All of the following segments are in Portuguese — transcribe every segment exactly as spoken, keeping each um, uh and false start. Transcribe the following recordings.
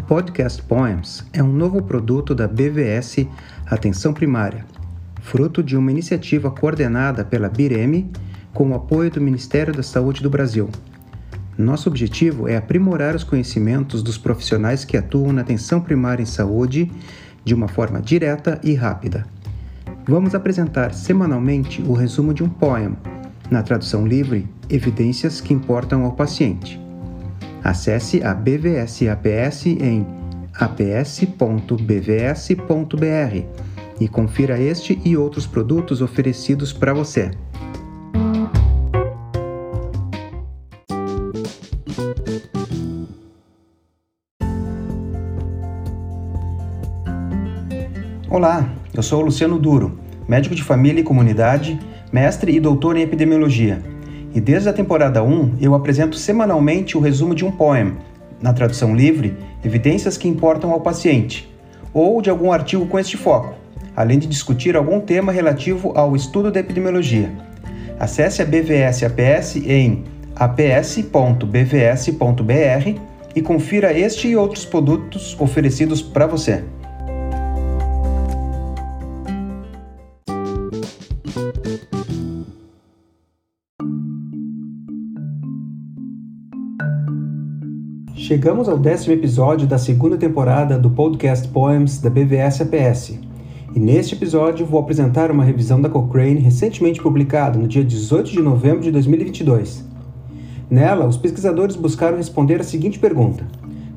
O podcast Poems é um novo produto da B V S Atenção Primária, fruto de uma iniciativa coordenada pela Bireme com o apoio do Ministério da Saúde do Brasil. Nosso objetivo é aprimorar os conhecimentos dos profissionais que atuam na atenção primária em saúde de uma forma direta e rápida. Vamos apresentar semanalmente o resumo de um poema, na tradução livre, evidências que importam ao paciente. Acesse a B V S A P S em a p s ponto b v s ponto b r e confira este e outros produtos oferecidos para você. Olá, eu sou o Luciano Duro, médico de família e comunidade, mestre e doutor em epidemiologia. E desde a temporada um, eu apresento semanalmente o resumo de um poema, na tradução livre, evidências que importam ao paciente, ou de algum artigo com este foco, além de discutir algum tema relativo ao estudo da epidemiologia. Acesse a B V S A P S em a p s ponto b v s ponto b r e confira este e outros produtos oferecidos para você. Chegamos ao décimo episódio da segunda temporada do podcast Poems da B V S A P S. E neste episódio vou apresentar uma revisão da Cochrane recentemente publicada no dia dezoito de novembro de dois mil e vinte e dois. Nela, os pesquisadores buscaram responder a seguinte pergunta: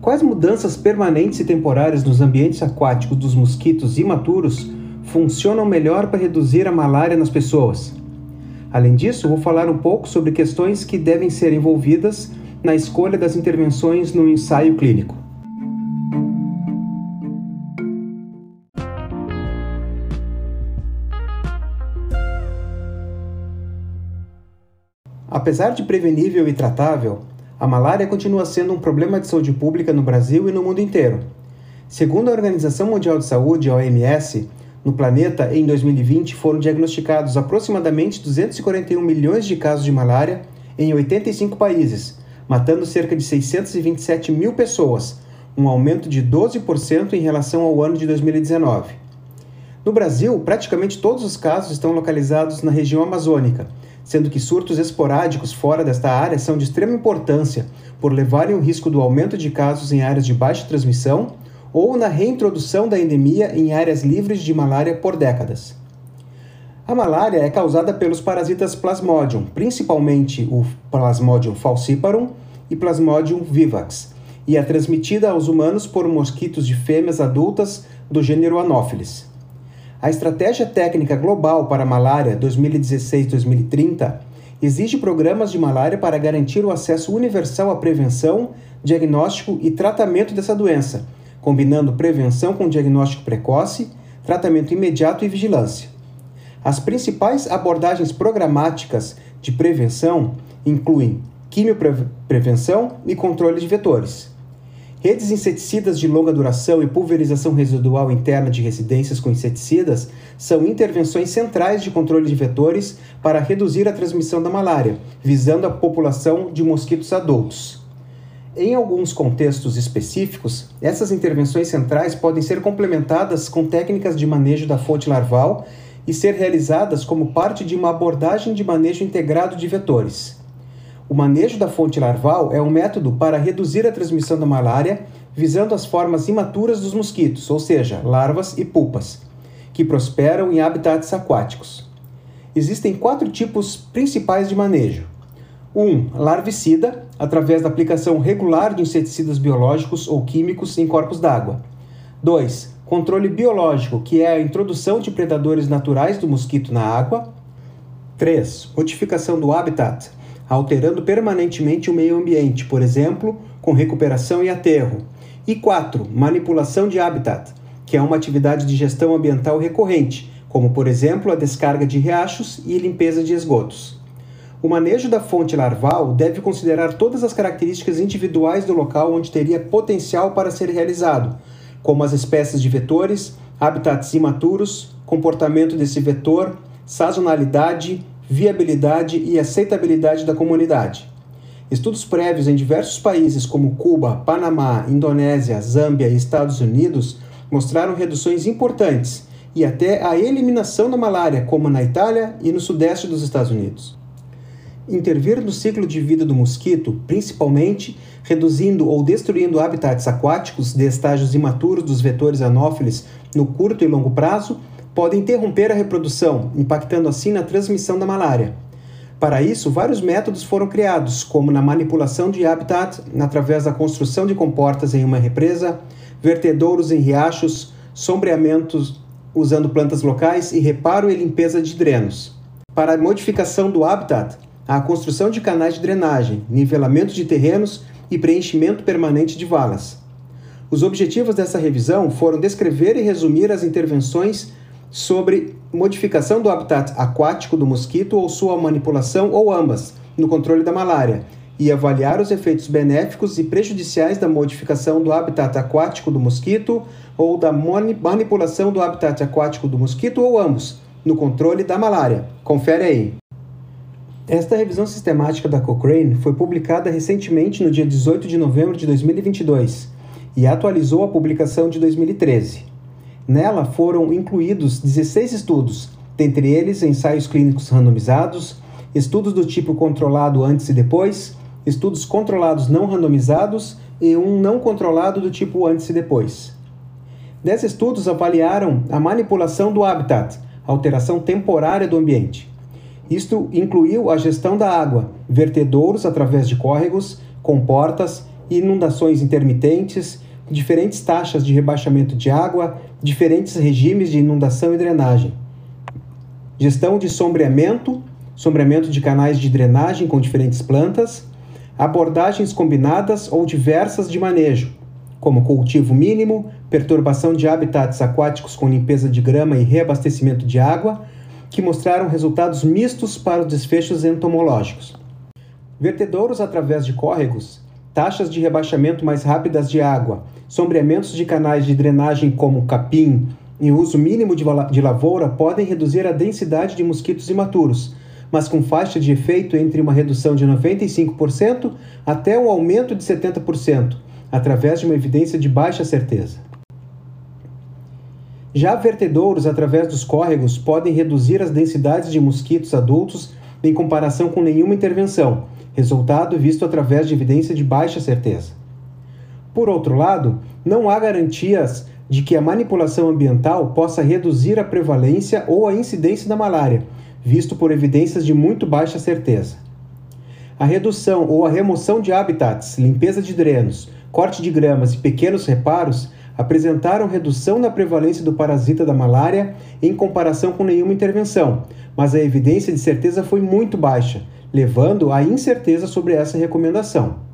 quais mudanças permanentes e temporárias nos ambientes aquáticos dos mosquitos imaturos funcionam melhor para reduzir a malária nas pessoas? Além disso, vou falar um pouco sobre questões que devem ser envolvidas na escolha das intervenções no ensaio clínico. Apesar de prevenível e tratável, a malária continua sendo um problema de saúde pública no Brasil e no mundo inteiro. Segundo a Organização Mundial de Saúde, a O M S, no planeta, em dois mil e vinte, foram diagnosticados aproximadamente duzentos e quarenta e um milhões de casos de malária em oitenta e cinco países, matando cerca de seiscentos e vinte e sete mil pessoas, um aumento de doze por cento em relação ao ano de dois mil e dezenove. No Brasil, praticamente todos os casos estão localizados na região amazônica, sendo que surtos esporádicos fora desta área são de extrema importância, por levarem o risco do aumento de casos em áreas de baixa transmissão ou na reintrodução da endemia em áreas livres de malária por décadas. A malária é causada pelos parasitas Plasmodium, principalmente o Plasmodium falciparum e Plasmodium vivax, e é transmitida aos humanos por mosquitos de fêmeas adultas do gênero Anopheles. A Estratégia Técnica Global para a Malária dois mil e dezesseis a dois mil e trinta exige programas de malária para garantir o acesso universal à prevenção, diagnóstico e tratamento dessa doença, combinando prevenção com diagnóstico precoce, tratamento imediato e vigilância. As principais abordagens programáticas de prevenção incluem quimioprevenção e controle de vetores. Redes inseticidas de longa duração e pulverização residual interna de residências com inseticidas são intervenções centrais de controle de vetores para reduzir a transmissão da malária, visando a população de mosquitos adultos. Em alguns contextos específicos, essas intervenções centrais podem ser complementadas com técnicas de manejo da fonte larval e ser realizadas como parte de uma abordagem de manejo integrado de vetores. O manejo da fonte larval é um método para reduzir a transmissão da malária, visando as formas imaturas dos mosquitos, ou seja, larvas e pupas, que prosperam em habitats aquáticos. Existem quatro tipos principais de manejo. um. Larvicida, através da aplicação regular de inseticidas biológicos ou químicos em corpos d'água. dois. Controle biológico, que é a introdução de predadores naturais do mosquito na água. três. Modificação do habitat, alterando permanentemente o meio ambiente, por exemplo, com recuperação e aterro. E quatro. Manipulação de habitat, que é uma atividade de gestão ambiental recorrente, como, por exemplo, a descarga de riachos e limpeza de esgotos. O manejo da fonte larval deve considerar todas as características individuais do local onde teria potencial para ser realizado, como as espécies de vetores, habitats imaturos, comportamento desse vetor, sazonalidade, viabilidade e aceitabilidade da comunidade. Estudos prévios em diversos países como Cuba, Panamá, Indonésia, Zâmbia e Estados Unidos mostraram reduções importantes e até a eliminação da malária, como na Itália e no sudeste dos Estados Unidos. Intervir no ciclo de vida do mosquito, principalmente reduzindo ou destruindo habitats aquáticos de estágios imaturos dos vetores Anopheles no curto e longo prazo, pode interromper a reprodução, impactando assim na transmissão da malária. Para isso, vários métodos foram criados, como na manipulação de habitat, através da construção de comportas em uma represa, vertedouros em riachos, sombreamentos usando plantas locais e reparo e limpeza de drenos. Para a modificação do habitat, a construção de canais de drenagem, nivelamento de terrenos e preenchimento permanente de valas. Os objetivos dessa revisão foram descrever e resumir as intervenções sobre modificação do habitat aquático do mosquito ou sua manipulação ou ambas, no controle da malária, e avaliar os efeitos benéficos e prejudiciais da modificação do habitat aquático do mosquito ou da manipulação do habitat aquático do mosquito ou ambos, no controle da malária. Confere aí! Esta revisão sistemática da Cochrane foi publicada recentemente no dia dezoito de novembro de dois mil e vinte e dois e atualizou a publicação de dois mil e treze. Nela foram incluídos dezesseis estudos, dentre eles ensaios clínicos randomizados, estudos do tipo controlado antes e depois, estudos controlados não randomizados e um não controlado do tipo antes e depois. Dez estudos avaliaram a manipulação do habitat, alteração temporária do ambiente. Isto incluiu a gestão da água, vertedouros através de córregos, comportas, inundações intermitentes, diferentes taxas de rebaixamento de água, diferentes regimes de inundação e drenagem. Gestão de sombreamento, sombreamento de canais de drenagem com diferentes plantas, abordagens combinadas ou diversas de manejo, como cultivo mínimo, perturbação de habitats aquáticos com limpeza de grama e reabastecimento de água, que mostraram resultados mistos para os desfechos entomológicos. Vertedouros através de córregos, taxas de rebaixamento mais rápidas de água, sombreamentos de canais de drenagem como capim e uso mínimo de lavoura podem reduzir a densidade de mosquitos imaturos, mas com faixa de efeito entre uma redução de noventa e cinco por cento até um aumento de setenta por cento, através de uma evidência de baixa certeza. Já vertedouros através dos córregos podem reduzir as densidades de mosquitos adultos em comparação com nenhuma intervenção, resultado visto através de evidência de baixa certeza. Por outro lado, não há garantias de que a manipulação ambiental possa reduzir a prevalência ou a incidência da malária, visto por evidências de muito baixa certeza. A redução ou a remoção de habitats, limpeza de drenos, corte de gramas e pequenos reparos apresentaram redução na prevalência do parasita da malária em comparação com nenhuma intervenção, mas a evidência de certeza foi muito baixa, levando à incerteza sobre essa recomendação.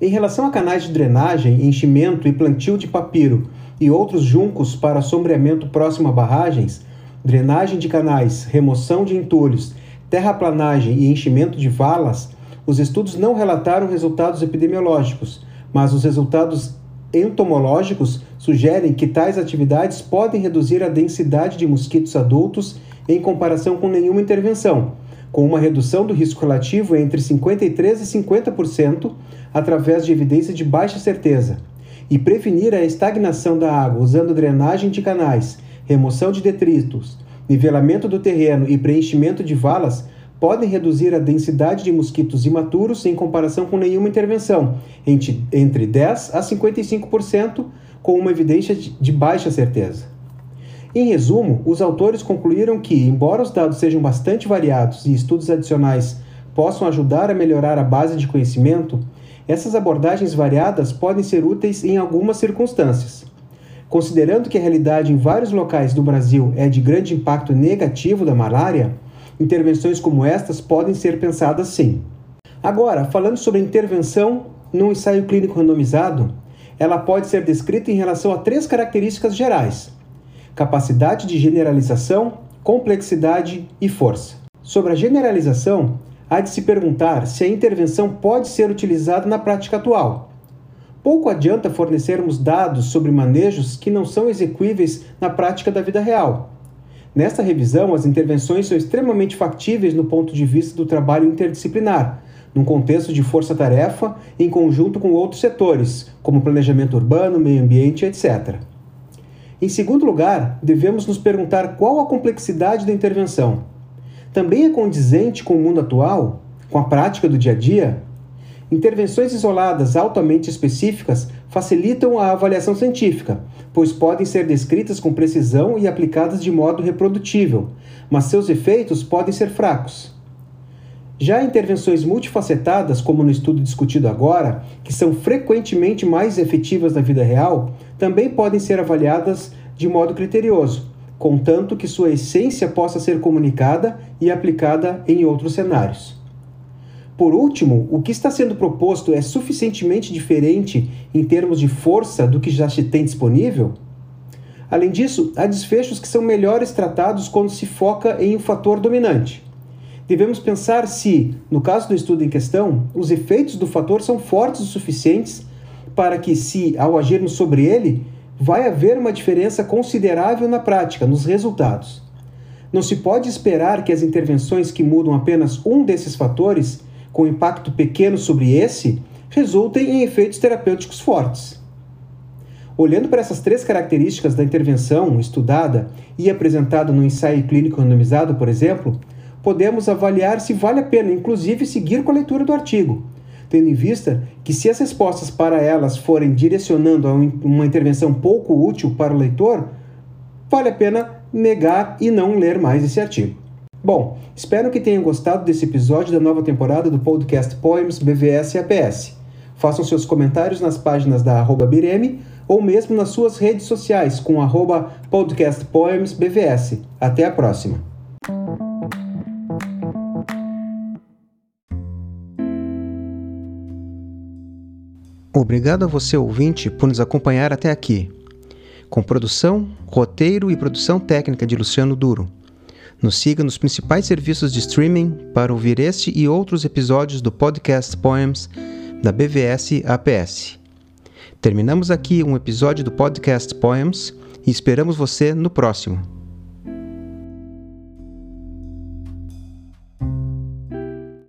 Em relação a canais de drenagem, enchimento e plantio de papiro e outros juncos para sombreamento próximo a barragens, drenagem de canais, remoção de entulhos, terraplanagem e enchimento de valas, os estudos não relataram resultados epidemiológicos, mas os resultados entomológicos sugerem que tais atividades podem reduzir a densidade de mosquitos adultos em comparação com nenhuma intervenção, com uma redução do risco relativo entre cinquenta e três por cento e cinquenta por cento através de evidência de baixa certeza, e prevenir a estagnação da água usando drenagem de canais, remoção de detritos, nivelamento do terreno e preenchimento de valas podem reduzir a densidade de mosquitos imaturos em comparação com nenhuma intervenção, entre dez por cento a cinquenta e cinco por cento, com uma evidência de baixa certeza. Em resumo, os autores concluíram que, embora os dados sejam bastante variados e estudos adicionais possam ajudar a melhorar a base de conhecimento, essas abordagens variadas podem ser úteis em algumas circunstâncias. Considerando que a realidade em vários locais do Brasil é de grande impacto negativo da malária, intervenções como estas podem ser pensadas sim. Agora, falando sobre intervenção num ensaio clínico randomizado, ela pode ser descrita em relação a três características gerais: capacidade de generalização, complexidade e força. Sobre a generalização, há de se perguntar se a intervenção pode ser utilizada na prática atual. Pouco adianta fornecermos dados sobre manejos que não são executíveis na prática da vida real. Nesta revisão, as intervenções são extremamente factíveis no ponto de vista do trabalho interdisciplinar, num contexto de força-tarefa em conjunto com outros setores, como planejamento urbano, meio ambiente, etcétera. Em segundo lugar, devemos nos perguntar qual a complexidade da intervenção. Também é condizente com o mundo atual, com a prática do dia a dia? Intervenções isoladas altamente específicas facilitam a avaliação científica, pois podem ser descritas com precisão e aplicadas de modo reprodutível, mas seus efeitos podem ser fracos. Já intervenções multifacetadas, como no estudo discutido agora, que são frequentemente mais efetivas na vida real, também podem ser avaliadas de modo criterioso, contanto que sua essência possa ser comunicada e aplicada em outros cenários. Por último, o que está sendo proposto é suficientemente diferente em termos de força do que já se tem disponível? Além disso, há desfechos que são melhores tratados quando se foca em um fator dominante. Devemos pensar se, no caso do estudo em questão, os efeitos do fator são fortes o suficientes para que, se ao agirmos sobre ele, vai haver uma diferença considerável na prática, nos resultados. Não se pode esperar que as intervenções que mudam apenas um desses fatores com impacto pequeno sobre esse, resultem em efeitos terapêuticos fortes. Olhando para essas três características da intervenção estudada e apresentada no ensaio clínico randomizado, por exemplo, podemos avaliar se vale a pena, inclusive, seguir com a leitura do artigo, tendo em vista que se as respostas para elas forem direcionando a uma intervenção pouco útil para o leitor, vale a pena negar e não ler mais esse artigo. Bom, espero que tenham gostado desse episódio da nova temporada do podcast Poems B V S Aps. Façam seus comentários nas páginas da arroba Bireme ou mesmo nas suas redes sociais com arroba podcast Poems B V S. Até a próxima! Obrigado a você, ouvinte, por nos acompanhar até aqui. Com produção, roteiro e produção técnica de Luciano Duro. Nos siga nos principais serviços de streaming para ouvir este e outros episódios do podcast Poems da B V S Aps. Terminamos aqui um episódio do podcast Poems e esperamos você no próximo.